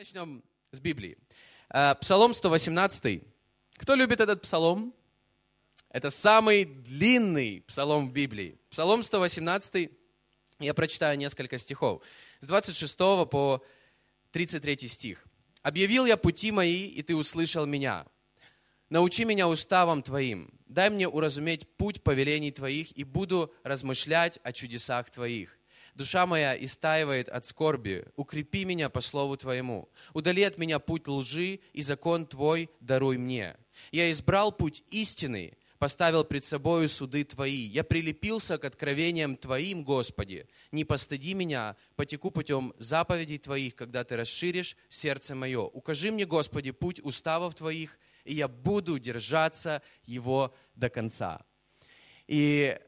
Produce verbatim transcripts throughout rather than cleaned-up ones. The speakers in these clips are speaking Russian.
начнем с Библии. Псалом сто восемнадцатый. Кто любит этот псалом? Это самый длинный псалом в Библии. Псалом сто восемнадцатый. Я прочитаю несколько стихов. С двадцать шестого по тридцать третий стих. «Объявил я пути мои, и ты услышал меня. Научи меня уставам твоим. Дай мне уразуметь путь повелений твоих, и буду размышлять о чудесах твоих. Душа моя истаивает от скорби. Укрепи меня по слову твоему. Удали от меня путь лжи, и закон твой даруй мне. Я избрал путь истины, поставил пред собою суды твои. Я прилепился к откровениям твоим, Господи. Не постыди меня, потеку путем заповедей твоих, когда ты расширишь сердце мое. Укажи мне, Господи, путь уставов твоих, и я буду держаться его до конца». И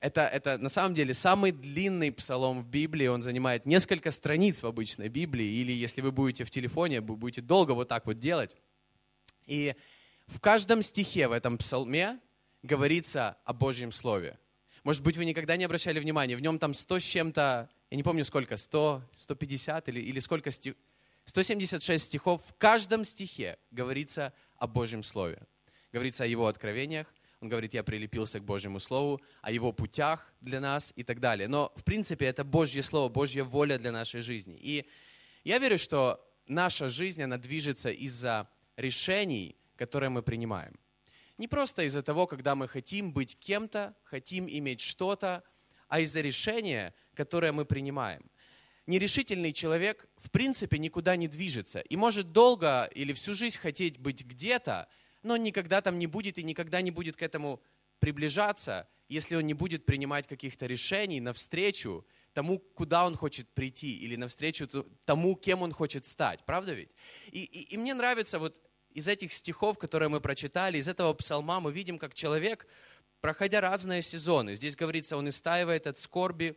Это, это на самом деле самый длинный псалом в Библии, он занимает несколько страниц в обычной Библии, или если вы будете в телефоне, вы будете долго вот так вот делать. И в каждом стихе в этом псалме говорится о Божьем Слове. Может быть, вы никогда не обращали внимания, в нем там сто с чем-то, я не помню сколько, сто, сто пятьдесят или, или сколько стих, сто семьдесят шесть стихов, в каждом стихе говорится о Божьем Слове, говорится о его откровениях. Он говорит, я прилепился к Божьему Слову, о его путях для нас и так далее. Но, в принципе, это Божье Слово, Божья воля для нашей жизни. И я верю, что наша жизнь, она движется из-за решений, которые мы принимаем. Не просто из-за того, когда мы хотим быть кем-то, хотим иметь что-то, а из-за решения, которое мы принимаем. Нерешительный человек, в принципе, никуда не движется. И может долго или всю жизнь хотеть быть где-то, но он никогда там не будет и никогда не будет к этому приближаться, если он не будет принимать каких-то решений навстречу тому, куда он хочет прийти, или навстречу тому, кем он хочет стать. Правда ведь? И, и, и мне нравится вот из этих стихов, которые мы прочитали, из этого псалма мы видим, как человек, проходя разные сезоны, здесь говорится, он истаивает от скорби,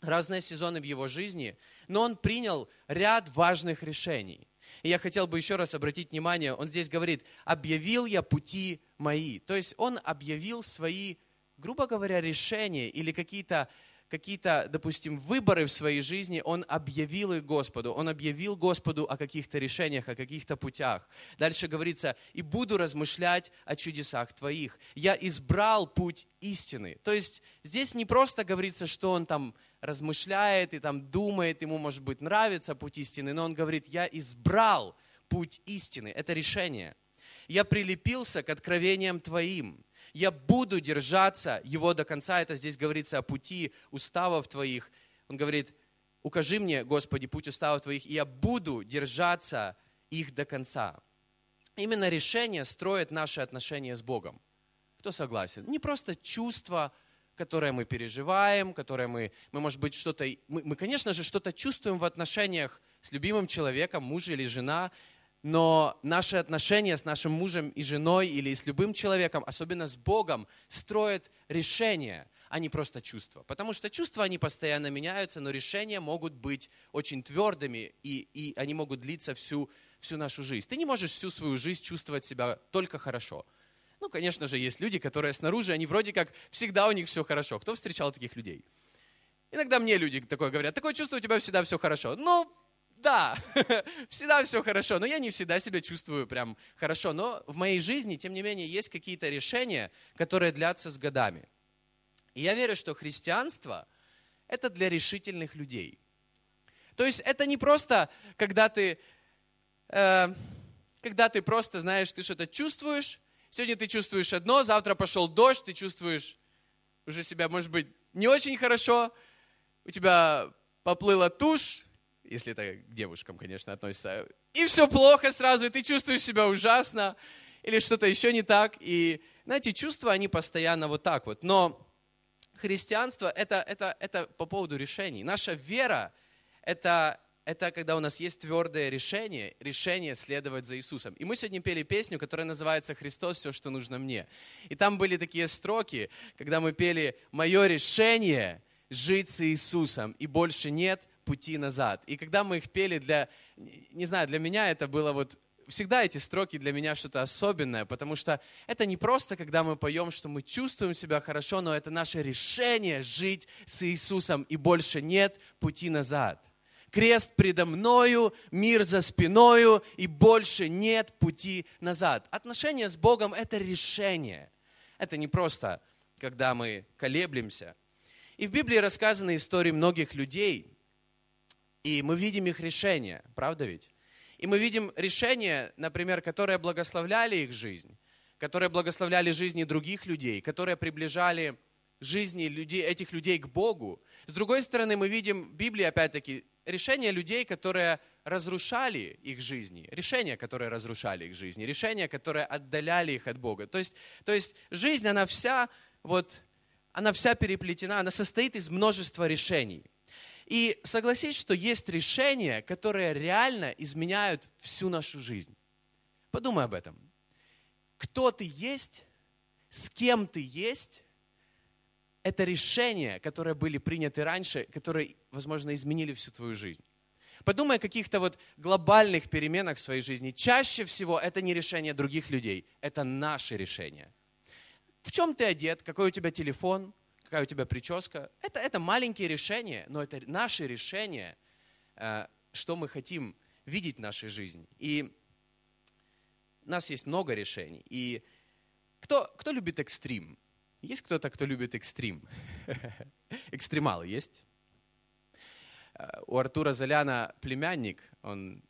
разные сезоны в его жизни, но он принял ряд важных решений. И я хотел бы еще раз обратить внимание, он здесь говорит, «объявил я пути мои». То есть он объявил свои, грубо говоря, решения или какие-то, какие-то, допустим, выборы в своей жизни, он объявил их Господу. Он объявил Господу о каких-то решениях, о каких-то путях. Дальше говорится, «и буду размышлять о чудесах твоих. Я избрал путь истины». То есть здесь не просто говорится, что он там размышляет и там думает, ему, может быть, нравится путь истины, но он говорит, я избрал путь истины. Это решение. Я прилепился к откровениям твоим. Я буду держаться его до конца. Это здесь говорится о пути уставов твоих. Он говорит, укажи мне, Господи, путь уставов твоих, и я буду держаться их до конца. Именно решение строит наши отношения с Богом. Кто согласен? Не просто чувство, которое мы переживаем, которое мы, мы может быть, что-то... Мы, мы, конечно же, что-то чувствуем в отношениях с любимым человеком, муж или жена, но наши отношения с нашим мужем и женой или с любым человеком, особенно с Богом, строят решения, а не просто чувства. Потому что чувства, они постоянно меняются, но решения могут быть очень твердыми, и, и они могут длиться всю, всю нашу жизнь. Ты не можешь всю свою жизнь чувствовать себя только хорошо. Ну, конечно же, есть люди, которые снаружи, они вроде как всегда у них все хорошо. Кто встречал таких людей? Иногда мне люди такое говорят, такое чувство, у тебя всегда все хорошо. Ну, да, всегда все хорошо, но я не всегда себя чувствую прям хорошо. Но в моей жизни, тем не менее, есть какие-то решения, которые длятся с годами. И я верю, что христианство – это для решительных людей. То есть это не просто, когда ты, э, когда ты просто, знаешь, ты что-то чувствуешь, сегодня ты чувствуешь одно, завтра пошел дождь, ты чувствуешь уже себя, может быть, не очень хорошо, у тебя поплыла тушь, если это к девушкам, конечно, относится, и все плохо сразу, и ты чувствуешь себя ужасно, или что-то еще не так. И, знаете, чувства, они постоянно вот так вот. Но христианство это, – это, это по поводу решений. Наша вера это, – это когда у нас есть твердое решение, решение следовать за Иисусом. И мы сегодня пели песню, которая называется «Христос, все, что нужно мне». И там были такие строки, когда мы пели «Мое решение – жить с Иисусом, и больше нет пути назад». И когда мы их пели, для, не знаю, для меня это было вот... Всегда эти строки для меня что-то особенное, потому что это не просто, когда мы поем, что мы чувствуем себя хорошо, но это наше решение жить с Иисусом, и больше нет пути назад. крест предо мною, мир за спиною, и больше нет пути назад. Отношения с Богом – это решение. Это не просто, когда мы колеблемся. И в Библии рассказаны истории многих людей, и мы видим их решение, правда ведь? И мы видим решения, например, которые благословляли их жизнь, которые благословляли жизни других людей, которые приближали жизни людей, этих людей к Богу. С другой стороны, мы видим в Библии, опять-таки, решения людей, которые разрушали их жизни, решения, которые разрушали их жизни, решения, которые отдаляли их от Бога. То есть, то есть жизнь, она вся, вот, она вся переплетена, она состоит из множества решений. И согласись, что есть решения, которые реально изменяют всю нашу жизнь. Подумай об этом. Кто ты есть, с кем ты есть, это решения, которые были приняты раньше, которые, возможно, изменили всю твою жизнь. Подумай о каких-то вот глобальных переменах в своей жизни. Чаще всего это не решение других людей, это наши решения. В чем ты одет, какой у тебя телефон, какая у тебя прическа. Это, это маленькие решения, но это наши решения, что мы хотим видеть в нашей жизни. И у нас есть много решений. И кто, кто любит экстрим? Есть кто-то, кто любит экстрим? Экстремалы есть? У Артура Заляна племянник, он,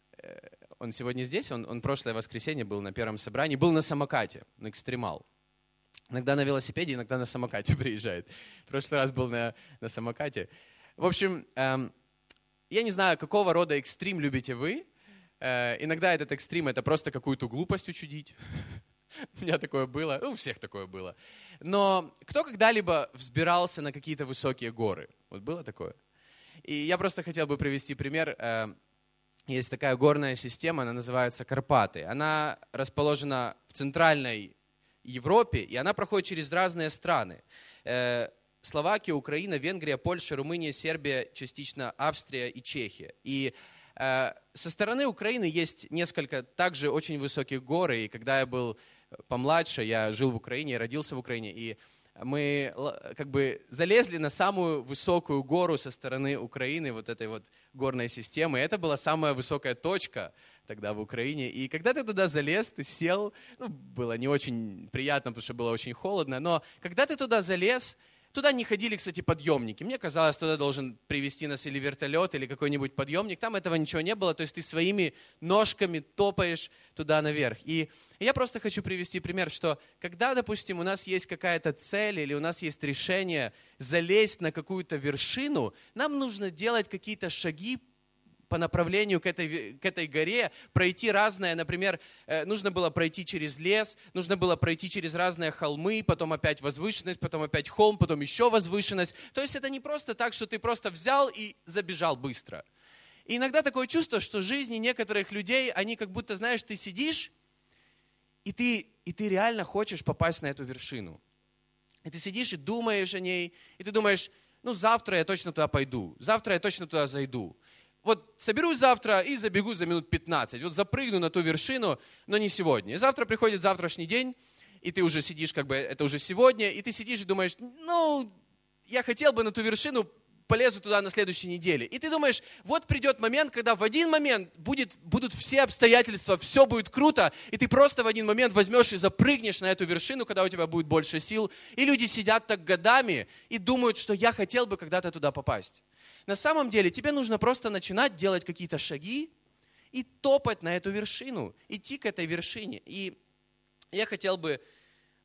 он сегодня здесь, он, он прошлое воскресенье был на первом собрании, был на самокате, он экстремал. Иногда на велосипеде, иногда на самокате приезжает. В прошлый раз был на, на самокате. В общем, эм, я не знаю, какого рода экстрим любите вы. Э, иногда этот экстрим — это просто какую-то глупость учудить. У меня такое было, у всех такое было. Но кто когда-либо взбирался на какие-то высокие горы? Вот было такое? И я просто хотел бы привести пример. Э, есть такая горная система, она называется Карпаты. Она расположена в центральной Европе, и она проходит через разные страны. Словакия, Украина, Венгрия, Польша, Румыния, Сербия, частично Австрия и Чехия. И со стороны Украины есть несколько также очень высоких гор, и когда я был помладше, я жил в Украине, я родился в Украине, и мы как бы залезли на самую высокую гору со стороны Украины, вот этой вот горной системы. Это была самая высокая точка тогда в Украине. И когда ты туда залез, ты сел, ну, было не очень приятно, потому что было очень холодно, но когда ты туда залез, туда не ходили, кстати, подъемники. Мне казалось, туда должен привезти нас или вертолет, или какой-нибудь подъемник. Там этого ничего не было, то есть ты своими ножками топаешь туда наверх. И я просто хочу привести пример, что когда, допустим, у нас есть какая-то цель или у нас есть решение залезть на какую-то вершину, нам нужно делать какие-то шаги по направлению к этой, к этой горе, пройти разное, например, нужно было пройти через лес, нужно было пройти через разные холмы, потом опять возвышенность, потом опять холм, потом еще возвышенность. То есть это не просто так, что ты просто взял и забежал быстро. И иногда такое чувство, что жизни некоторых людей, они как будто, знаешь, ты сидишь, и ты, и ты реально хочешь попасть на эту вершину. И ты сидишь и думаешь о ней, и ты думаешь, ну завтра я точно туда пойду, завтра я точно туда зайду. Вот соберусь завтра и забегу за минут пятнадцать. Вот запрыгну на ту вершину, но не сегодня. И завтра приходит завтрашний день, и ты уже сидишь, как бы это уже сегодня, и ты сидишь и думаешь, ну, я хотел бы на ту вершину, полезу туда на следующей неделе. И ты думаешь, вот придет момент, когда в один момент будет, будут все обстоятельства, все будет круто, и ты просто в один момент возьмешь и запрыгнешь на эту вершину, когда у тебя будет больше сил. И люди сидят так годами и думают, что я хотел бы когда-то туда попасть. На самом деле тебе нужно просто начинать делать какие-то шаги и топать на эту вершину, идти к этой вершине. И я хотел бы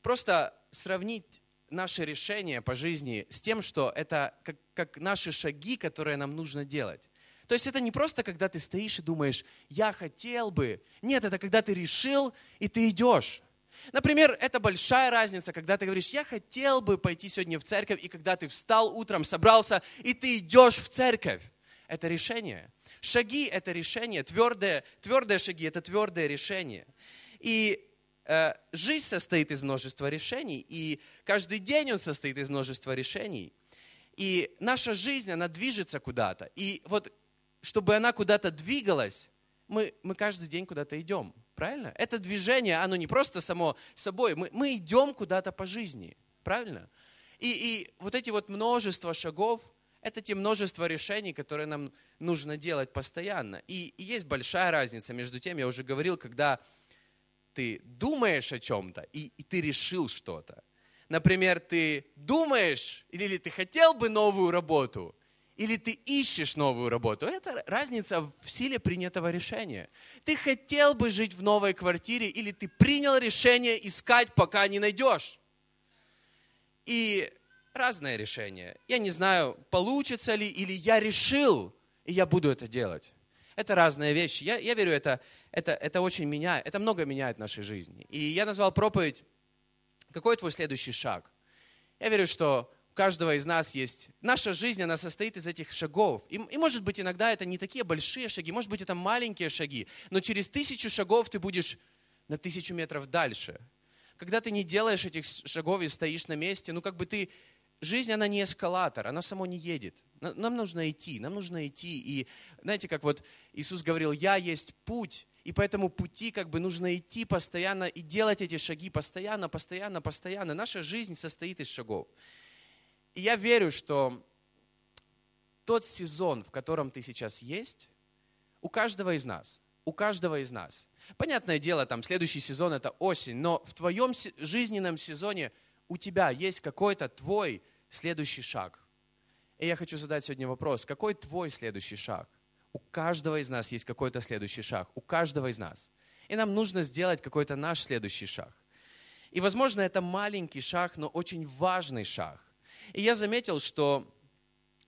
просто сравнить наши решения по жизни с тем, что это как, как наши шаги, которые нам нужно делать. То есть это не просто, когда ты стоишь и думаешь, я хотел бы. Нет, это когда ты решил и ты идешь. Например, это большая разница, когда ты говоришь, я хотел бы пойти сегодня в церковь, и когда ты встал утром, собрался, и ты идешь в церковь. Это решение. Шаги – это решение. Твердые, твердые шаги – это твердое решение. И э, жизнь состоит из множества решений, и каждый день он состоит из множества решений. И наша жизнь, она движется куда-то. И вот, чтобы она куда-то двигалась, мы, мы каждый день куда-то идем. Правильно? Это движение, оно не просто само собой. Мы, мы идем куда-то по жизни. Правильно? И, и вот эти вот множество шагов, Это те множество решений, которые нам нужно делать постоянно. И, и есть большая разница между тем, я уже говорил, когда ты думаешь о чем-то, и, и ты решил что-то. Например, ты думаешь, или ты хотел бы новую работу, или ты ищешь новую работу. Это разница в силе принятого решения. Ты хотел бы жить в новой квартире, или ты принял решение искать, пока не найдешь. И разное решение. Я не знаю, получится ли, или я решил, и я буду это делать. Это разные вещи. Я, я верю, это, это, это очень меняет, это много меняет в нашей жизни. И я назвал проповедь «Какой твой следующий шаг?». Я верю, что у каждого из нас есть... Наша жизнь, она состоит из этих шагов. И, и может быть, иногда это не такие большие шаги, может быть, это маленькие шаги, но через тысячу шагов ты будешь на тысячу метров дальше. Когда ты не делаешь этих шагов и стоишь на месте, ну как бы ты... Жизнь, она не эскалатор, она само не едет. Нам нужно идти, нам нужно идти. И знаете, как вот Иисус говорил, я есть путь, и по этому пути как бы нужно идти постоянно и делать эти шаги постоянно, постоянно, постоянно. Наша жизнь состоит из шагов. И я верю, что тот сезон, в котором ты сейчас есть, у каждого из нас, у каждого из нас. Понятное дело, там следующий сезон – это осень, но в твоем жизненном сезоне у тебя есть какой-то твой следующий шаг. И я хочу задать сегодня вопрос, какой твой следующий шаг? У каждого из нас есть какой-то следующий шаг. У каждого из нас. И нам нужно сделать какой-то наш следующий шаг. И, возможно, это маленький шаг, но очень важный шаг. И я заметил, что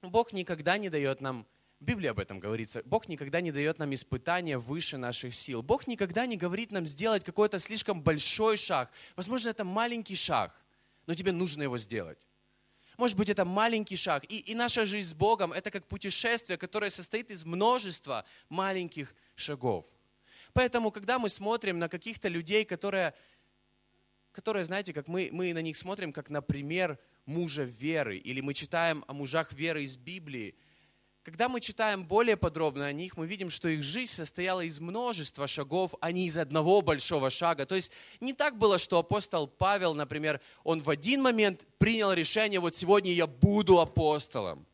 Бог никогда не дает нам, в Библии об этом говорится, Бог никогда не дает нам испытания выше наших сил. Бог никогда не говорит нам сделать какой-то слишком большой шаг. Возможно, это маленький шаг, но тебе нужно его сделать. Может быть, это маленький шаг. И, и наша жизнь с Богом – это как путешествие, которое состоит из множества маленьких шагов. Поэтому, когда мы смотрим на каких-то людей, которые, которые знаете, как мы, мы на них смотрим, как, например, мужа веры, или мы читаем о мужах веры из Библии, когда мы читаем более подробно о них, мы видим, что их жизнь состояла из множества шагов, а не из одного большого шага. То есть не так было, что апостол Павел, например, он в один момент принял решение, вот сегодня я буду апостолом.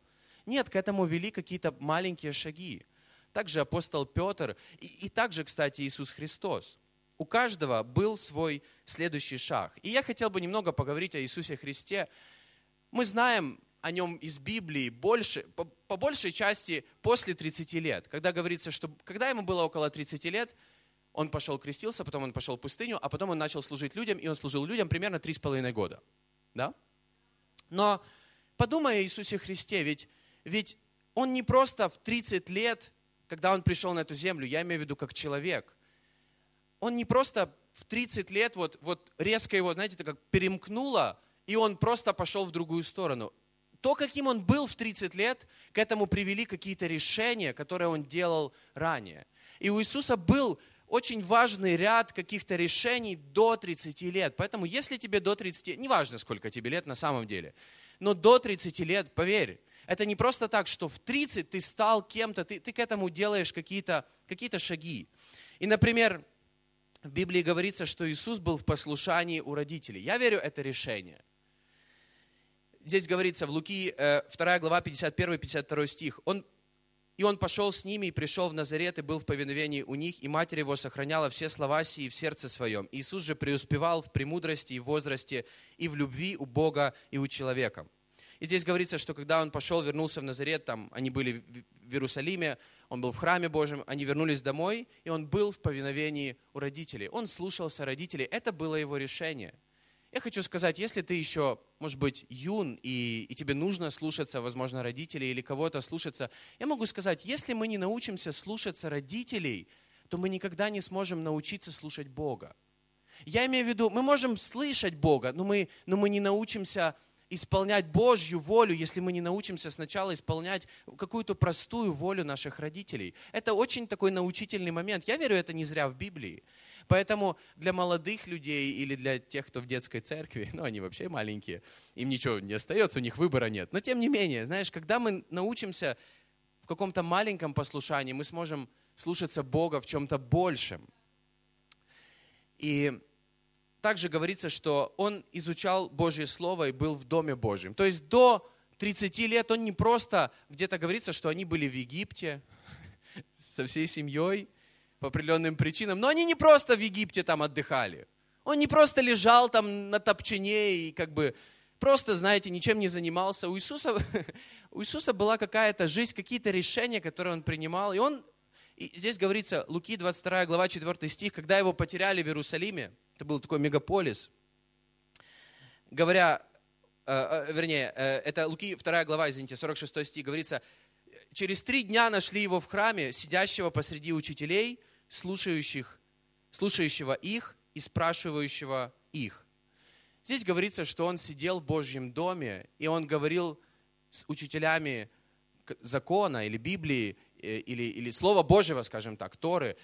Нет, к этому вели какие-то маленькие шаги. Также апостол Петр и, и также, кстати, Иисус Христос. У каждого был свой следующий шаг. И я хотел бы немного поговорить о Иисусе Христе. Мы знаем о нем из Библии больше, по, по большей части после тридцати лет. Когда говорится, что когда ему было около тридцати лет, он пошел крестился, потом он пошел в пустыню, а потом он начал служить людям, и он служил людям примерно три с половиной года. Да? Но подумай о Иисусе Христе, ведь, ведь он не просто в тридцать лет, когда он пришел на эту землю, я имею в виду как человек, он не просто в тридцать лет вот, вот резко его, знаете, как перемкнуло, и он просто пошел в другую сторону. То, каким он был в тридцать лет, к этому привели какие-то решения, которые он делал ранее. И у Иисуса был очень важный ряд каких-то решений до тридцати лет. Поэтому если тебе до тридцати, неважно, сколько тебе лет на самом деле, но до тридцати лет, поверь, это не просто так, что в тридцать ты стал кем-то, ты, ты к этому делаешь какие-то, какие-то шаги. И, например, в Библии говорится, что Иисус был в послушании у родителей. Я верю, это решение. Здесь говорится в Луки вторая глава, пятьдесят первый — пятьдесят второй стих. Он, «И он пошел с ними, и пришел в Назарет, и был в повиновении у них, и матерь его сохраняла все слова сии в сердце своем. Иисус же преуспевал в премудрости и в возрасте, и в любви у Бога и у человека». И здесь говорится, что когда он пошел, вернулся в Назарет, там они были в Иерусалиме, он был в храме Божьем, они вернулись домой, и он был в повиновении у родителей. Он слушался родителей, это было его решение. Я хочу сказать, если ты еще, может быть, юн, и, и тебе нужно слушаться, возможно, родителей или кого-то слушаться, я могу сказать, если мы не научимся слушаться родителей, то мы никогда не сможем научиться слушать Бога. Я имею в виду, мы можем слышать Бога, но мы, но мы не научимся исполнять Божью волю, если мы не научимся сначала исполнять какую-то простую волю наших родителей. Это очень такой научительный момент. Я верю, это не зря в Библии. Поэтому для молодых людей или для тех, кто в детской церкви, ну они вообще маленькие, им ничего не остается, у них выбора нет. Но тем не менее, знаешь, когда мы научимся в каком-то маленьком послушании, мы сможем слушаться Бога в чем-то большем. И также говорится, что он изучал Божье Слово и был в Доме Божьем. То есть до тридцати лет он не просто, где-то говорится, что они были в Египте со всей семьей по определенным причинам, но они не просто в Египте там отдыхали. Он не просто лежал там на топчине и как бы просто, знаете, ничем не занимался. У Иисуса, у Иисуса была какая-то жизнь, какие-то решения, которые он принимал. И он, и здесь говорится, Луки двадцать вторая глава четвёртый стих, когда его потеряли в Иерусалиме, это был такой мегаполис, говоря, э, вернее, э, это Луки вторая глава, извините, сорок шестой стих, говорится, через три дня нашли его в храме, сидящего посреди учителей, слушающих, слушающего их, и спрашивающего их. Здесь говорится, что он сидел в Божьем доме, и он говорил с учителями закона или Библии, или, или Слова Божьего, скажем так, Торы,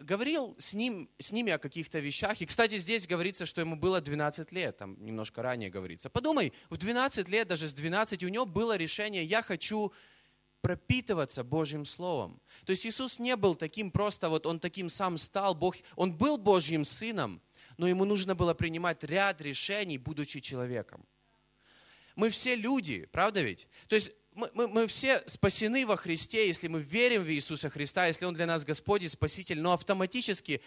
говорил с, ним, с ними о каких-то вещах. И, кстати, здесь говорится, что ему было двенадцать лет, там немножко ранее говорится. Подумай, в двенадцать лет, даже с двенадцати, у него было решение «я хочу пропитываться Божьим Словом». То есть Иисус не был таким просто, вот он таким сам стал, Бог, он был Божьим Сыном, но ему нужно было принимать ряд решений, будучи человеком. Мы все люди, правда ведь? То есть мы, мы, мы все спасены во Христе, если мы верим в Иисуса Христа, если Он для нас Господь и Спаситель, но автоматически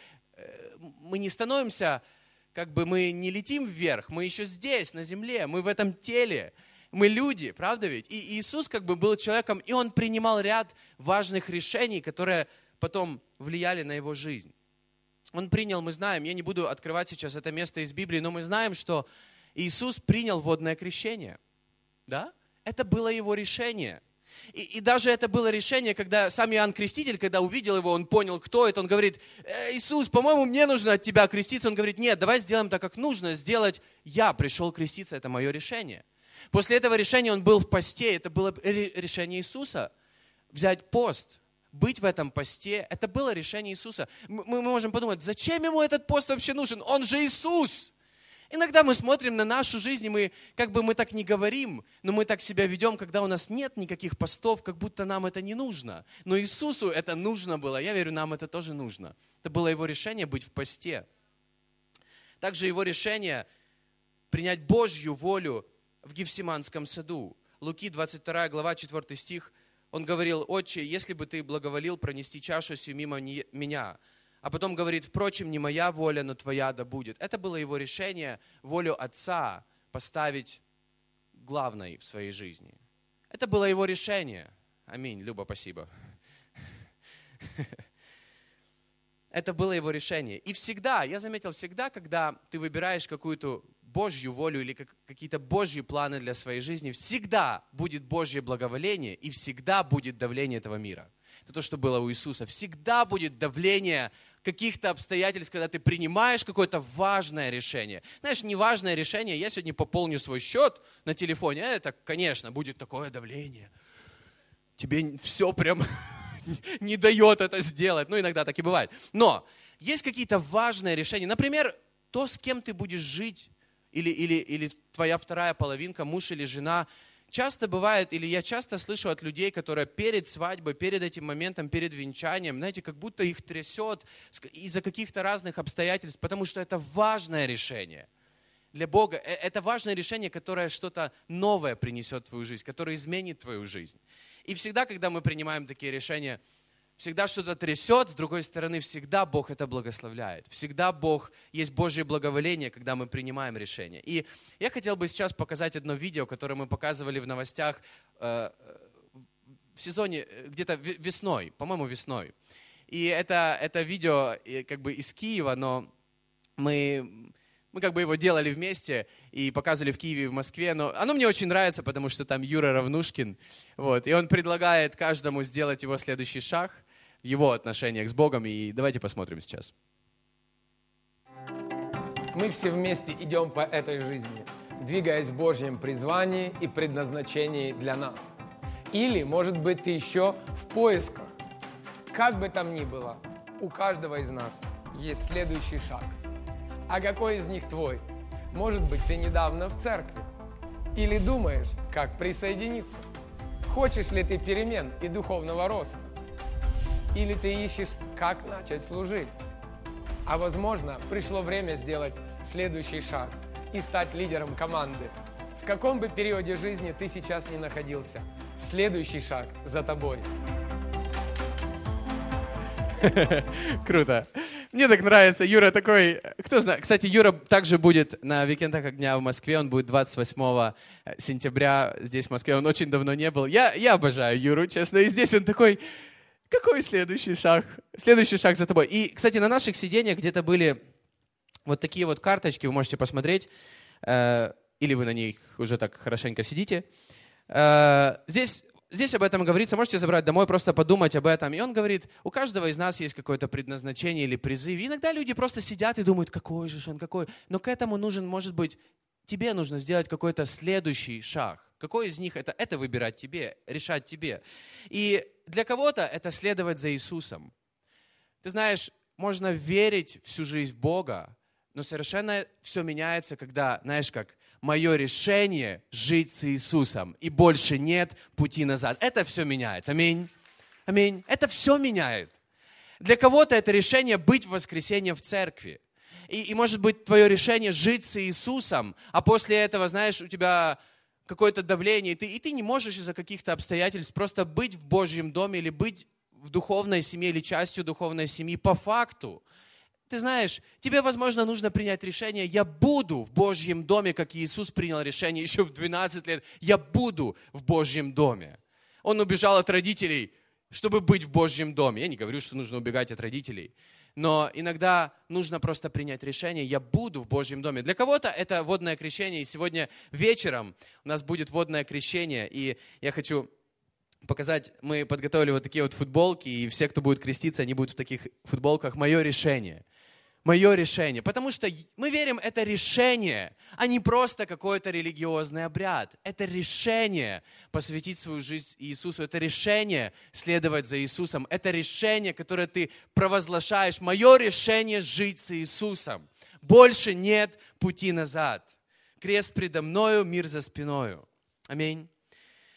мы не становимся, как бы мы не летим вверх, мы еще здесь, на земле, мы в этом теле. Мы люди, правда ведь? И Иисус как бы был человеком, и Он принимал ряд важных решений, которые потом влияли на Его жизнь. Он принял, мы знаем, я не буду открывать сейчас это место из Библии, но мы знаем, что Иисус принял водное крещение. Да? Это было Его решение. И, и даже это было решение, когда сам Иоанн Креститель, когда увидел Его, он понял, кто это, он говорит, э, Иисус, по-моему, мне нужно от Тебя креститься. Он говорит, нет, давай сделаем так, как нужно сделать. Я пришел креститься, это мое решение. После этого решения он был в посте, это было решение Иисуса, взять пост, быть в этом посте, это было решение Иисуса. Мы можем подумать, зачем ему этот пост вообще нужен, он же Иисус. Иногда мы смотрим на нашу жизнь, и мы как бы мы так не говорим, но мы так себя ведем, когда у нас нет никаких постов, как будто нам это не нужно. Но Иисусу это нужно было, я верю, нам это тоже нужно. Это было его решение быть в посте. Также его решение принять Божью волю в Гефсиманском саду. Луки двадцать вторая глава четвёртый стих, он говорил, «Отче, если бы ты благоволил пронести чашу сию мимо не, меня». А потом говорит, «Впрочем, не моя воля, но твоя да будет». Это было его решение, волю Отца поставить главной в своей жизни. Это было его решение. Аминь. Люба, спасибо. Это было его решение. И всегда, я заметил, всегда, когда ты выбираешь какую-то Божью волю или какие-то Божьи планы для своей жизни, всегда будет Божье благоволение и всегда будет давление этого мира. Это то, что было у Иисуса. Всегда будет давление каких-то обстоятельств, когда ты принимаешь какое-то важное решение. Знаешь, неважное решение, я сегодня пополню свой счет на телефоне, это, конечно, будет такое давление. Тебе все прям не дает это сделать. Ну, иногда так и бывает. Но есть какие-то важные решения. Например, то, с кем ты будешь жить, Или, или, или твоя вторая половинка, муж или жена. Часто бывает, или я часто слышу от людей, которые перед свадьбой, перед этим моментом, перед венчанием, знаете, как будто их трясет из-за каких-то разных обстоятельств, потому что это важное решение для Бога. Это важное решение, которое что-то новое принесет в твою жизнь, которое изменит твою жизнь. И всегда, когда мы принимаем такие решения, всегда что-то трясет, с другой стороны, всегда Бог это благословляет. Всегда Бог, есть Божье благоволение, когда мы принимаем решение. И я хотел бы сейчас показать одно видео, которое мы показывали в новостях э, в сезоне, где-то весной, по-моему, весной. И это, это видео как бы из Киева, но мы, мы как бы его делали вместе и показывали в Киеве и в Москве. Но оно мне очень нравится, потому что там Юра Равнушкин. Вот, и он предлагает каждому сделать его следующий шаг. Его отношениях с Богом, и давайте посмотрим сейчас. Мы все вместе идем по этой жизни, двигаясь в Божьем призвании и предназначении для нас. Или, может быть, ты еще в поисках. Как бы там ни было, у каждого из нас есть следующий шаг. А какой из них твой? Может быть, ты недавно в церкви. Или думаешь, как присоединиться? Хочешь ли ты перемен и духовного роста? Или ты ищешь, как начать служить? А возможно, пришло время сделать следующий шаг и стать лидером команды. В каком бы периоде жизни ты сейчас ни находился, следующий шаг за тобой. Круто. Мне так нравится. Юра такой... Кто знает? Кстати, Юра также будет на «Викендах огня» в Москве. Он будет двадцать восьмого сентября здесь, в Москве. Он очень давно не был. Я, я обожаю Юру, честно. И здесь он такой... Какой следующий шаг? Следующий шаг за тобой. И, кстати, на наших сидениях где-то были вот такие вот карточки. Вы можете посмотреть. Или вы на них уже так хорошенько сидите. Здесь... Здесь об этом говорится, можете забрать домой, просто подумать об этом. И он говорит, у каждого из нас есть какое-то предназначение или призыв. И иногда люди просто сидят и думают, какой же он, какой. Но к этому нужен, может быть, тебе нужно сделать какой-то следующий шаг. Какой из них это? Это выбирать тебе, решать тебе. И для кого-то это следовать за Иисусом. Ты знаешь, можно верить всю жизнь в Бога, но совершенно все меняется, когда, знаешь как, мое решение жить с Иисусом, и больше нет пути назад. Это все меняет. Аминь. Аминь. Это все меняет. Для кого-то это решение быть в воскресенье в церкви. И, и может быть, твое решение жить с Иисусом, а после этого, знаешь, у тебя какое-то давление, и ты, и ты не можешь из-за каких-то обстоятельств просто быть в Божьем доме или быть в духовной семье или частью духовной семьи по факту. Ты знаешь, тебе, возможно, нужно принять решение, я буду в Божьем доме, как Иисус принял решение еще в двенадцать лет, я буду в Божьем доме. Он убежал от родителей, чтобы быть в Божьем доме. Я не говорю, что нужно убегать от родителей, но иногда нужно просто принять решение, я буду в Божьем доме. Для кого-то это водное крещение, и сегодня вечером у нас будет водное крещение, и я хочу... показать, мы подготовили вот такие вот футболки, и все, кто будет креститься, они будут в таких футболках. Мое решение. Мое решение. Потому что мы верим, это решение, а не просто какой-то религиозный обряд. Это решение посвятить свою жизнь Иисусу. Это решение следовать за Иисусом. Это решение, которое ты провозглашаешь. Мое решение жить с Иисусом. Больше нет пути назад. Крест предо мною, мир за спиною. Аминь.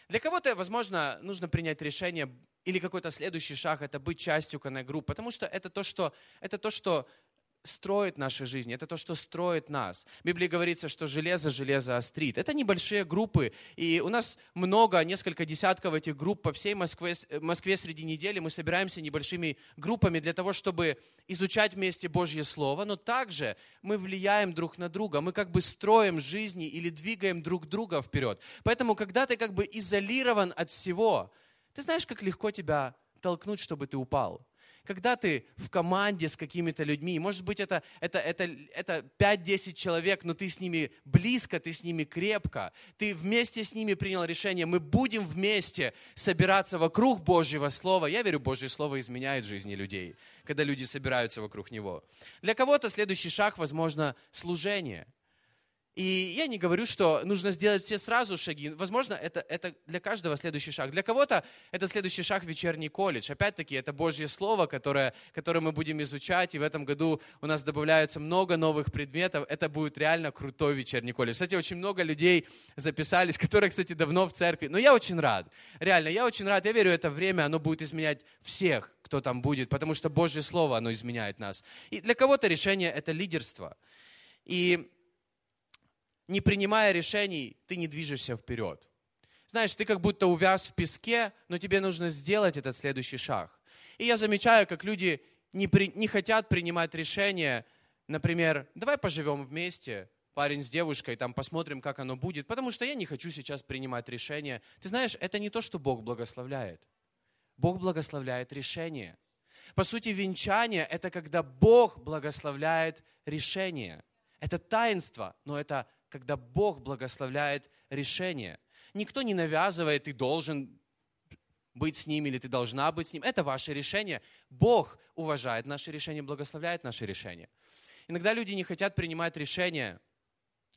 Для кого-то, возможно, нужно принять решение или какой-то следующий шаг – это быть частью коннект-групп, потому что это то, что, это то, что строит наши жизни, это то, что строит нас. В Библии говорится, что железо железо острит. Это небольшие группы, и у нас много, несколько десятков этих групп по всей Москве, Москве среди недели. Мы собираемся небольшими группами для того, чтобы изучать вместе Божье Слово, но также мы влияем друг на друга, мы как бы строим жизни или двигаем друг друга вперед. Поэтому, когда ты как бы изолирован от всего, ты знаешь, как легко тебя толкнуть, чтобы ты упал. Когда ты в команде с какими-то людьми, может быть, это, это, это, это пять-десять человек, но ты с ними близко, ты с ними крепко, ты вместе с ними принял решение, мы будем вместе собираться вокруг Божьего Слова. Я верю, Божье Слово изменяет жизни людей, когда люди собираются вокруг Него. Для кого-то следующий шаг, возможно, служение. И я не говорю, что нужно сделать все сразу шаги. Возможно, это, это для каждого следующий шаг. Для кого-то это следующий шаг вечерний колледж. Опять-таки, это Божье Слово, которое, которое мы будем изучать. И в этом году у нас добавляется много новых предметов. Это будет реально крутой вечерний колледж. Кстати, очень много людей записались, которые, кстати, давно в церкви. Но я очень рад. Реально, я очень рад. Я верю, это время, оно будет изменять всех, кто там будет. Потому что Божье Слово, оно изменяет нас. И для кого-то решение – это лидерство. И... не принимая решений, ты не движешься вперед. Знаешь, ты как будто увяз в песке, но тебе нужно сделать этот следующий шаг. И я замечаю, как люди не, при, не хотят принимать решения, например, давай поживем вместе, парень с девушкой, там посмотрим, как оно будет, потому что я не хочу сейчас принимать решения. Ты знаешь, это не то, что Бог благословляет. Бог благословляет решение. По сути, венчание – это когда Бог благословляет решение. Это таинство, но это когда Бог благословляет решение. Никто не навязывает, ты должен быть с ним или ты должна быть с ним. Это ваше решение. Бог уважает наши решения, благословляет наши решения. Иногда люди не хотят принимать решения.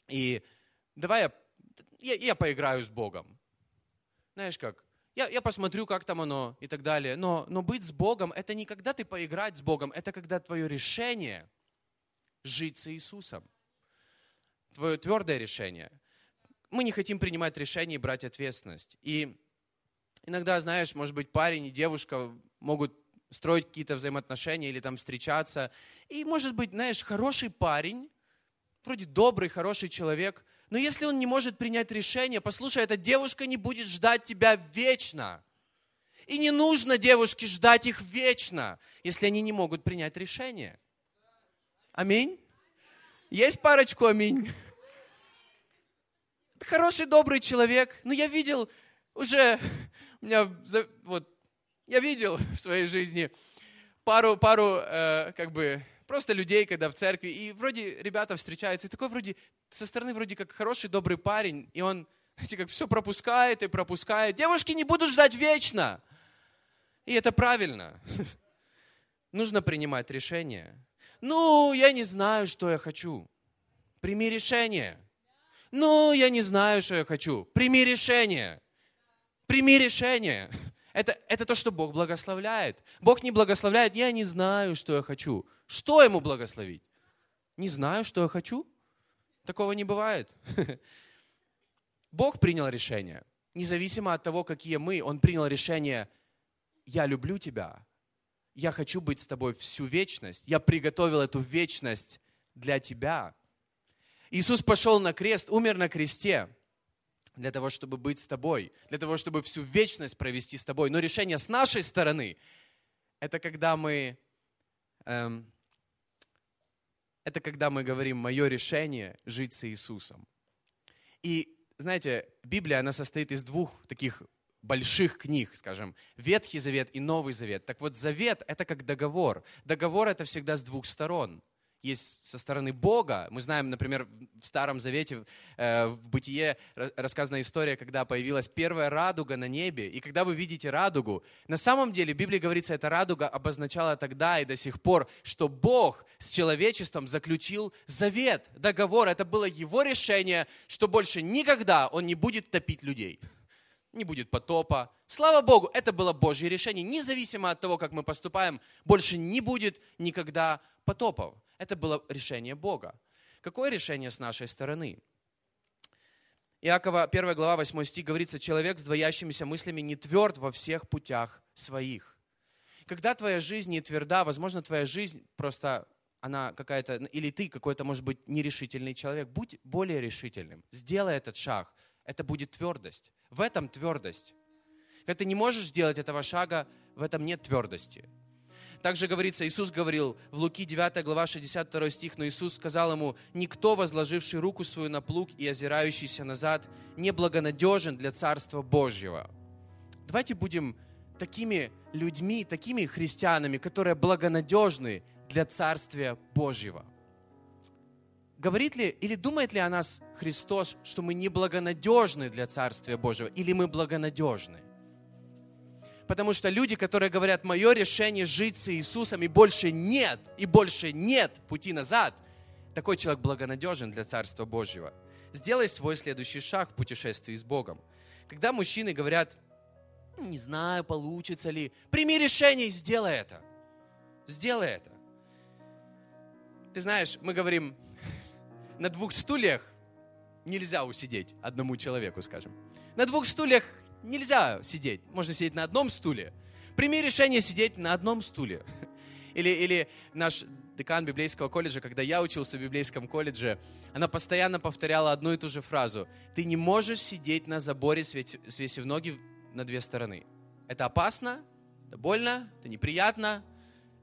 И давай я, я, я поиграю с Богом. Знаешь как? Я, я посмотрю, как там оно и так далее. Но, но быть с Богом, это не когда ты поиграть с Богом, это когда твое решение жить с Иисусом. Твое твердое решение. Мы не хотим принимать решения и брать ответственность. И иногда, знаешь, может быть, парень и девушка могут строить какие-то взаимоотношения или там встречаться. И, может быть, знаешь, хороший парень, вроде добрый, хороший человек, Но если он не может принять решение, послушай, эта девушка не будет ждать тебя вечно. И не нужно девушке ждать их вечно, если они не могут принять решение. Аминь? Есть парочку аминь? Хороший, добрый человек. Но я видел уже, у меня, вот, я видел в своей жизни пару, пару э, как бы, просто людей, когда в церкви, и вроде ребята встречаются, и такой вроде, со стороны вроде как хороший, добрый парень, и он, знаете, как все пропускает и пропускает. Девушки не будут ждать вечно. И это правильно. Нужно принимать решение. Ну, я не знаю, что я хочу. Прими решение. Ну, я не знаю, что я хочу. Прими решение. Прими решение. Это, это то, что Бог благословляет. Бог не благословляет. Я не знаю, что я хочу. Что ему благословить? Не знаю, что я хочу? Такого не бывает. Бог принял решение. Независимо от того, какие мы, Он принял решение: я люблю тебя. Я хочу быть с тобой всю вечность. Я приготовил эту вечность для тебя. Иисус пошел на крест, умер на кресте для того, чтобы быть с тобой, для того, чтобы всю вечность провести с тобой. Но решение с нашей стороны – это когда мы, эм, это когда мы говорим: «Мое решение – жить с Иисусом». И знаете, Библия, она состоит из двух таких больших книг, скажем, Ветхий Завет и Новый Завет. Так вот, Завет — это как договор. Договор — это всегда с двух сторон. Есть со стороны Бога. Мы знаем, например, в Старом Завете, э, в Бытие рассказана история, когда появилась первая радуга на небе. И когда вы видите радугу, на самом деле, в Библии говорится, эта радуга обозначала тогда и до сих пор, что Бог с человечеством заключил завет, договор. Это было его решение, что больше никогда он не будет топить людей. Не будет потопа. Слава Богу, это было Божье решение. Независимо от того, как мы поступаем, больше не будет никогда потопов. Это было решение Бога. Какое решение с нашей стороны? Иакова первая глава восьмой стих говорится: «Человек с двоящимися мыслями не тверд во всех путях своих». Когда твоя жизнь не тверда, возможно, твоя жизнь просто, она какая-то, или ты какой-то, может быть, нерешительный человек, будь более решительным. Сделай этот шаг. Это будет твердость. В этом твердость. Когда ты не можешь сделать этого шага, в этом нет твердости. Также говорится, Иисус говорил в Луки девятая глава шестьдесят второй стих, но Иисус сказал ему: «Никто, возложивший руку свою на плуг и озирающийся назад, не благонадежен для Царства Божьего». Давайте будем такими людьми, такими христианами, которые благонадежны для Царствия Божьего. Говорит ли или думает ли о нас Христос, что мы неблагонадежны для Царствия Божьего, или мы благонадежны? Потому что люди, которые говорят: «Мое решение жить с Иисусом, и больше нет, и больше нет пути назад», такой человек благонадежен для Царства Божьего. Сделай свой следующий шаг в путешествии с Богом. Когда мужчины говорят: «Не знаю, получится ли», прими решение и сделай это. Сделай это. Ты знаешь, мы говорим... На двух стульях нельзя усидеть одному человеку, скажем. На двух стульях нельзя сидеть. Можно сидеть на одном стуле. Прими решение сидеть на одном стуле. Или, или наш декан библейского колледжа, когда я учился в библейском колледже, она постоянно повторяла одну и ту же фразу: «Ты не можешь сидеть на заборе, свесив ноги на две стороны. Это опасно, это больно, это неприятно,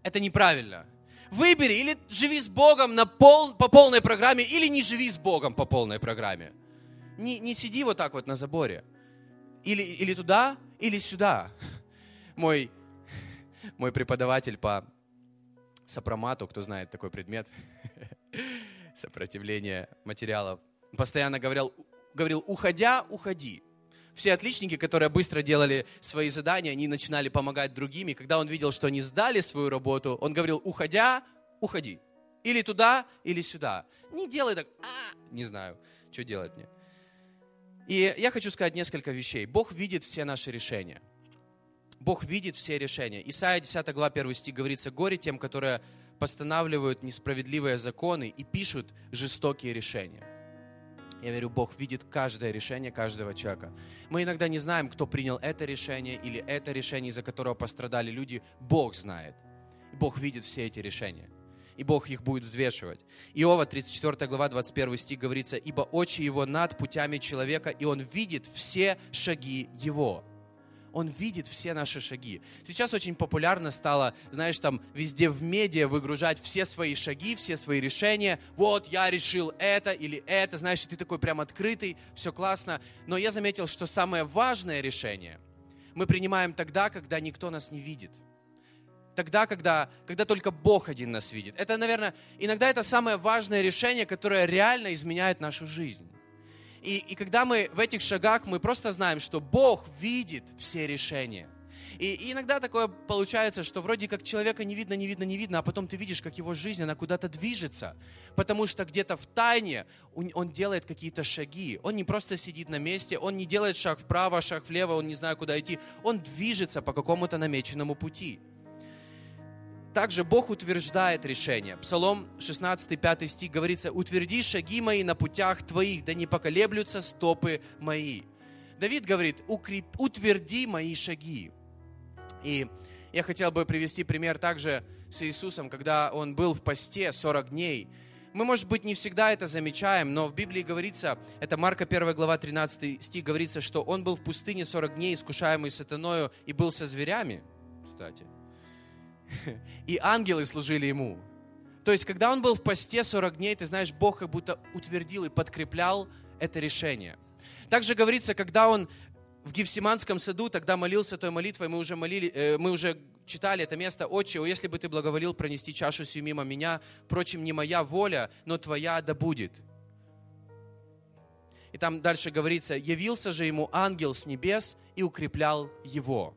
это неправильно». Выбери, или живи с Богом на пол, по полной программе, или не живи с Богом по полной программе. Не, не сиди вот так вот на заборе. Или, или туда, или сюда. Мой, мой преподаватель по сопромату, кто знает такой предмет, сопротивление материалов, постоянно говорил, говорил: уходя, уходи. Все отличники, которые быстро делали свои задания, они начинали помогать другим. И когда он видел, что они сдали свою работу, он говорил: уходя, уходи. Или туда, или сюда. Не делай так. А, не знаю, что делать мне. И я хочу сказать несколько вещей. Бог видит все наши решения. Бог видит все решения. Исайя десятая глава первый стих говорится: «Горе тем, которые постанавливают несправедливые законы и пишут жестокие решения». Я верю, Бог видит каждое решение каждого человека. Мы иногда не знаем, кто принял это решение или это решение, из-за которого пострадали люди. Бог знает. Бог видит все эти решения. и Бог их будет взвешивать. Иова, тридцать четвёртая глава, двадцать первый стих, говорится: «Ибо очи его над путями человека, и он видит все шаги его». Он видит все наши шаги. Сейчас очень популярно стало, знаешь, там везде в медиа выгружать все свои шаги, все свои решения. Вот, я решил это или это, знаешь, ты такой прям открытый, все классно. Но я заметил, что самое важное решение мы принимаем тогда, когда никто нас не видит. Тогда, когда, когда только Бог один нас видит. Это, наверное, иногда это самое важное решение, которое реально изменяет нашу жизнь. И, и когда мы в этих шагах, мы просто знаем, что Бог видит все решения. И, и иногда такое получается, что вроде как человека не видно, не видно, не видно, а потом ты видишь, как его жизнь, она куда-то движется, потому что где-то в тайне он, он делает какие-то шаги. Он не просто сидит на месте, он не делает шаг вправо, шаг влево, он не знает, куда идти. Он движется по какому-то намеченному пути. Также Бог утверждает решение. Псалом шестнадцатый, пятый стих говорится: «Утверди шаги мои на путях твоих, да не поколеблются стопы мои». Давид говорит: «Утверди мои шаги». И я хотел бы привести пример также с Иисусом, когда он был в посте сорок дней. Мы, может быть, не всегда это замечаем, но в Библии говорится, это Марка первая глава, тринадцатый стих, говорится, что он был в пустыне сорок дней, искушаемый сатаною, и был со зверями, кстати. И ангелы служили ему. То есть, когда он был в посте сорок дней, ты знаешь, Бог как будто утвердил и подкреплял это решение. Также говорится, когда он в Гефсиманском саду, тогда молился той молитвой, мы уже, молили, мы уже читали это место: «Отче, о, если бы ты благоволил пронести чашу сию мимо меня, впрочем, не моя воля, но твоя да будет». И там дальше говорится: «Явился же ему ангел с небес и укреплял его».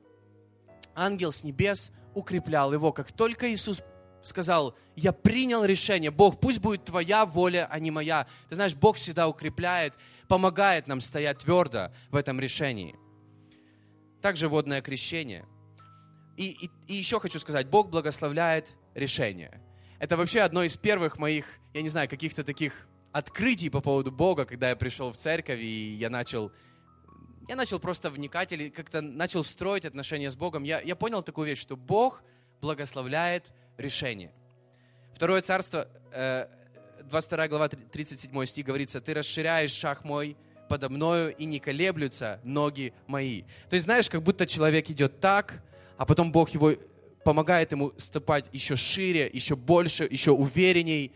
Ангел с небес укреплял его. Как только Иисус сказал: «Я принял решение, Бог, пусть будет твоя воля, а не моя», ты знаешь, Бог всегда укрепляет, помогает нам стоять твердо в этом решении. Также водное крещение. И, и, и еще хочу сказать, Бог благословляет решение. Это вообще одно из первых моих, я не знаю, каких-то таких открытий по поводу Бога, когда я пришел в церковь и я начал... Я начал просто вникать или как-то начал строить отношения с Богом. Я, я понял такую вещь, что Бог благословляет решение. Второе Царство, двадцать вторая глава, тридцать седьмой стих говорится: «Ты расширяешь шаг мой подо мною, и не колеблются ноги мои». То есть, знаешь, как будто человек идет так, а потом Бог его помогает ему ступать еще шире, еще больше, еще уверенней.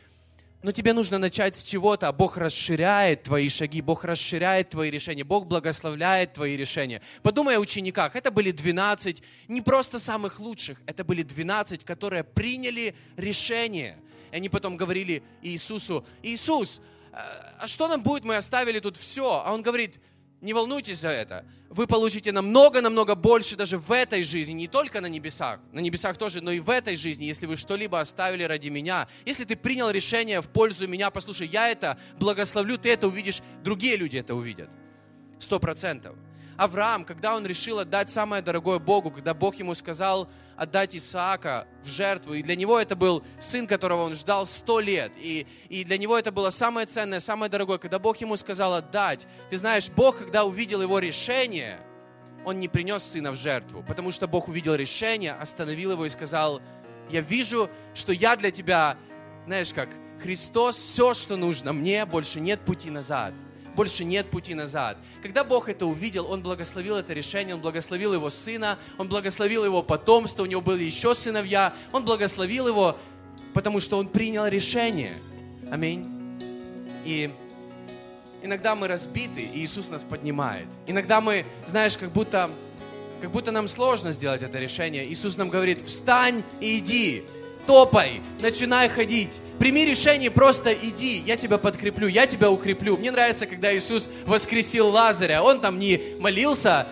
Но тебе нужно начать с чего-то. Бог расширяет твои шаги, Бог расширяет твои решения, Бог благословляет твои решения. Подумай о учениках. Это были двенадцать, не просто самых лучших, это были двенадцать, которые приняли решение. И они потом говорили Иисусу: «Иисус, а что нам будет? Мы оставили тут все». А он говорит: «Не волнуйтесь за это. Вы получите намного-намного больше даже в этой жизни, не только на небесах, на небесах тоже, но и в этой жизни, если вы что-либо оставили ради меня. Если ты принял решение в пользу меня, послушай, я это благословлю, ты это увидишь, другие люди это увидят». Сто процентов. Авраам, когда он решил отдать самое дорогое Богу, когда Бог ему сказал отдать Исаака в жертву, и для него это был сын, которого он ждал сто лет, и, и для него это было самое ценное, самое дорогое, когда Бог ему сказал отдать, ты знаешь, Бог, когда увидел его решение, он не принес сына в жертву, потому что Бог увидел решение, остановил его и сказал: «Я вижу, что я для тебя, знаешь как, Христос, все, что нужно мне, больше нет пути назад». Больше нет пути назад. Когда Бог это увидел, Он благословил это решение, Он благословил его сына, Он благословил его потомство, у него были еще сыновья, Он благословил его, потому что Он принял решение. Аминь. И иногда мы разбиты, и Иисус нас поднимает. Иногда мы, знаешь, как будто, как будто нам сложно сделать это решение. Иисус нам говорит: «Встань и иди, топай, начинай ходить». Прими решение, просто иди, я тебя подкреплю, я тебя укреплю. Мне нравится, когда Иисус воскресил Лазаря. Он там не молился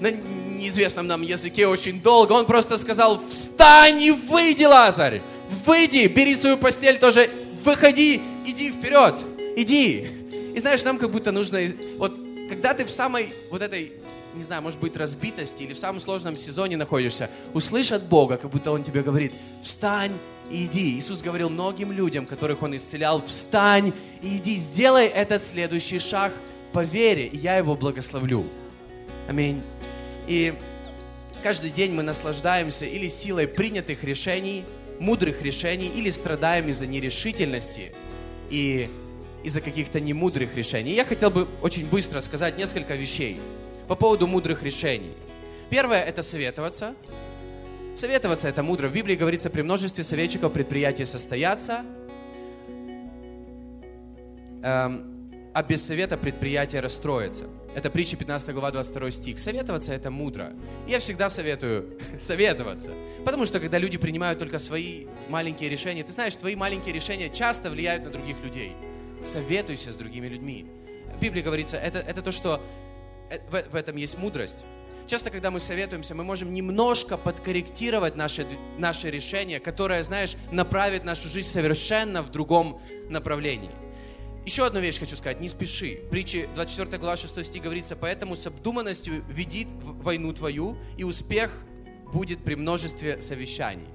на неизвестном нам языке очень долго. Он просто сказал: «Встань и выйди, Лазарь! Выйди, бери свою постель тоже, выходи, иди вперед, иди». И знаешь, нам как будто нужно... Вот когда ты в самой вот этой, не знаю, может быть, разбитости или в самом сложном сезоне находишься, услышь от Бога, как будто Он тебе говорит: «Встань, иди». Иисус говорил многим людям, которых Он исцелял: «Встань и иди, сделай этот следующий шаг по вере, и я его благословлю». Аминь. И каждый день мы наслаждаемся или силой принятых решений, мудрых решений или страдаем из-за нерешительности и из-за каких-то немудрых решений. Я хотел бы очень быстро сказать несколько вещей по поводу мудрых решений. Первое – это советоваться. Советоваться – это мудро. В Библии говорится, при множестве советчиков предприятия состоятся, эм, а без совета предприятие расстроится. Это притча пятнадцатая глава двадцать второй стих. Советоваться – это мудро. Я всегда советую советоваться. Потому что, когда люди принимают только свои маленькие решения, ты знаешь, твои маленькие решения часто влияют на других людей. Советуйся с другими людьми. В Библии говорится, это, это то, что в, в этом есть мудрость. Часто, когда мы советуемся, мы можем немножко подкорректировать наши, наши решения, которое, знаешь, направит нашу жизнь совершенно в другом направлении. Еще одну вещь хочу сказать, не спеши. Притчи двадцать четвёртая глава шестой стих говорится, «Поэтому с обдуманностью веди войну твою, и успех будет при множестве совещаний».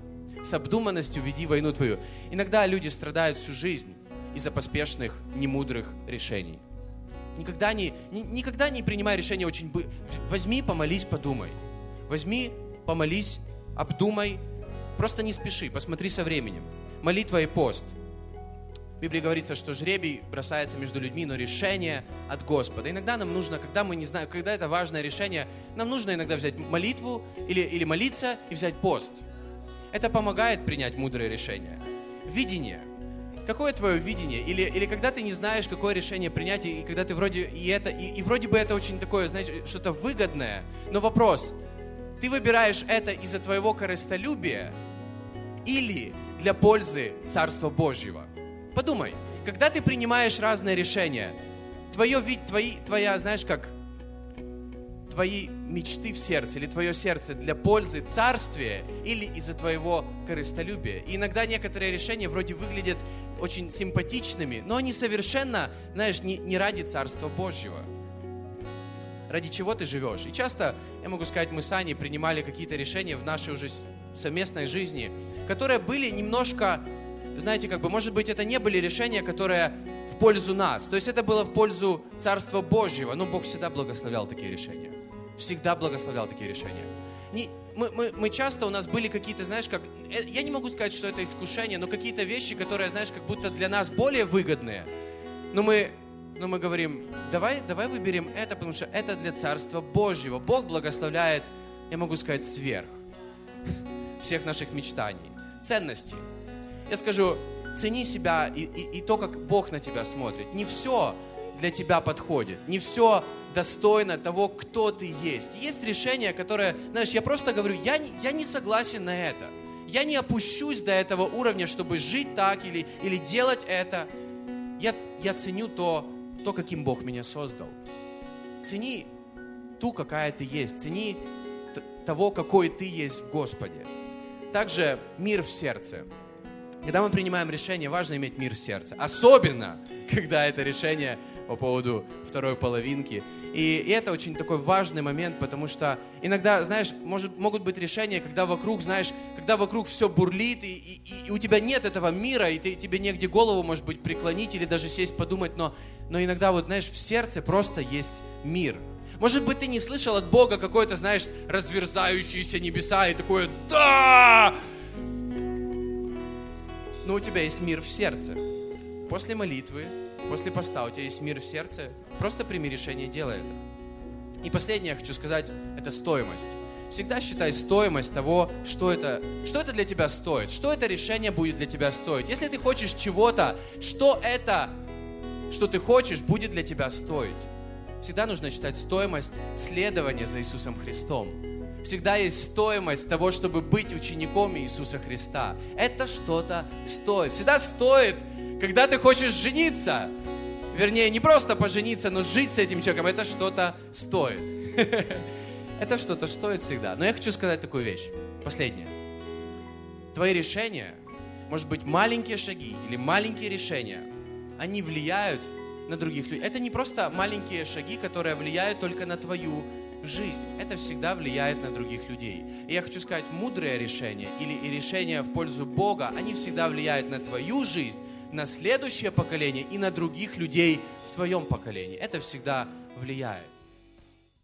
С обдуманностью веди войну твою. Иногда люди страдают всю жизнь из-за поспешных, немудрых решений. Никогда не, ни, никогда не принимай решения очень быстро. Возьми, помолись, подумай. Возьми, помолись, обдумай. Просто не спеши, посмотри со временем. Молитва и пост. В Библии говорится, что жребий бросается между людьми, но решение от Господа. Иногда нам нужно, когда мы не знаем, когда это важное решение, нам нужно иногда взять молитву или, или молиться и взять пост. Это помогает принять мудрые решения. Видение. Какое твое видение? Или, или когда ты не знаешь, какое решение принять, и, и когда ты вроде и это, и, и вроде бы это очень такое, знаете, что-то выгодное, но вопрос, ты выбираешь это из-за твоего корыстолюбия или для пользы Царства Божьего? Подумай, когда ты принимаешь разные решения, твое, твои, твоя, знаешь как, твои мечты в сердце или твое сердце для пользы царствия или из-за твоего корыстолюбия. И иногда некоторые решения вроде выглядят очень симпатичными, но они совершенно, знаешь, не, не ради Царства Божьего. Ради чего ты живешь? И часто, я могу сказать, мы с Аней принимали какие-то решения в нашей уже совместной жизни, которые были немножко, знаете, как бы, может быть, это не были решения, которые в пользу нас. То есть это было в пользу Царства Божьего. Но Бог всегда благословлял такие решения. Всегда благословлял такие решения. Не, мы, мы, мы часто, у нас были какие-то, знаешь, как... Я не могу сказать, что это искушение, но какие-то вещи, которые, знаешь, как будто для нас более выгодные. Но мы, но мы говорим, давай, давай выберем это, потому что это для Царства Божьего. Бог благословляет, я могу сказать, сверх всех наших мечтаний, ценностей. Я скажу, цени себя и, и, и то, как Бог на тебя смотрит. Не все для тебя подходит, не все достойно того, кто ты есть. Есть решение, которое, знаешь, я просто говорю, я, я не согласен на это. Я не опущусь до этого уровня, чтобы жить так или, или делать это. Я, я ценю то, то, каким Бог меня создал. Цени ту, какая ты есть. Цени т- того, какой ты есть в Господе. Также мир в сердце. Когда мы принимаем решение, важно иметь мир в сердце. Особенно, когда это решение по поводу второй половинки. И, и это очень такой важный момент, потому что иногда, знаешь, может, могут быть решения, когда вокруг, знаешь, когда вокруг все бурлит, и, и, и у тебя нет этого мира, и ты, тебе негде голову, может быть, преклонить или даже сесть подумать, но, но иногда, вот, знаешь, в сердце просто есть мир. Может быть, ты не слышал от Бога какой-то, знаешь, разверзающиеся небеса и такое «да!», но у тебя есть мир в сердце. После молитвы, после поста у тебя есть мир в сердце. Просто прими решение, делай это. И последнее я хочу сказать, это стоимость. Всегда считай стоимость того, что это, что это для тебя стоит, что это решение будет для тебя стоить. Если ты хочешь чего-то, что это, что ты хочешь, будет для тебя стоить. Всегда нужно считать стоимость следования за Иисусом Христом. Всегда есть стоимость того, чтобы быть учеником Иисуса Христа. Это что-то стоит. Всегда стоит, когда ты хочешь жениться. Вернее, не просто пожениться, но жить с этим человеком. Это что-то стоит. Это что-то стоит всегда. Но я хочу сказать такую вещь. Последнее. Твои решения, может быть, маленькие шаги или маленькие решения, они влияют на других людей. Это не просто маленькие шаги, которые влияют только на твою жизнь. Это всегда влияет на других людей. И я хочу сказать, мудрые решения или и решения в пользу Бога, они всегда влияют на твою жизнь, на следующее поколение и на других людей в твоем поколении. Это всегда влияет.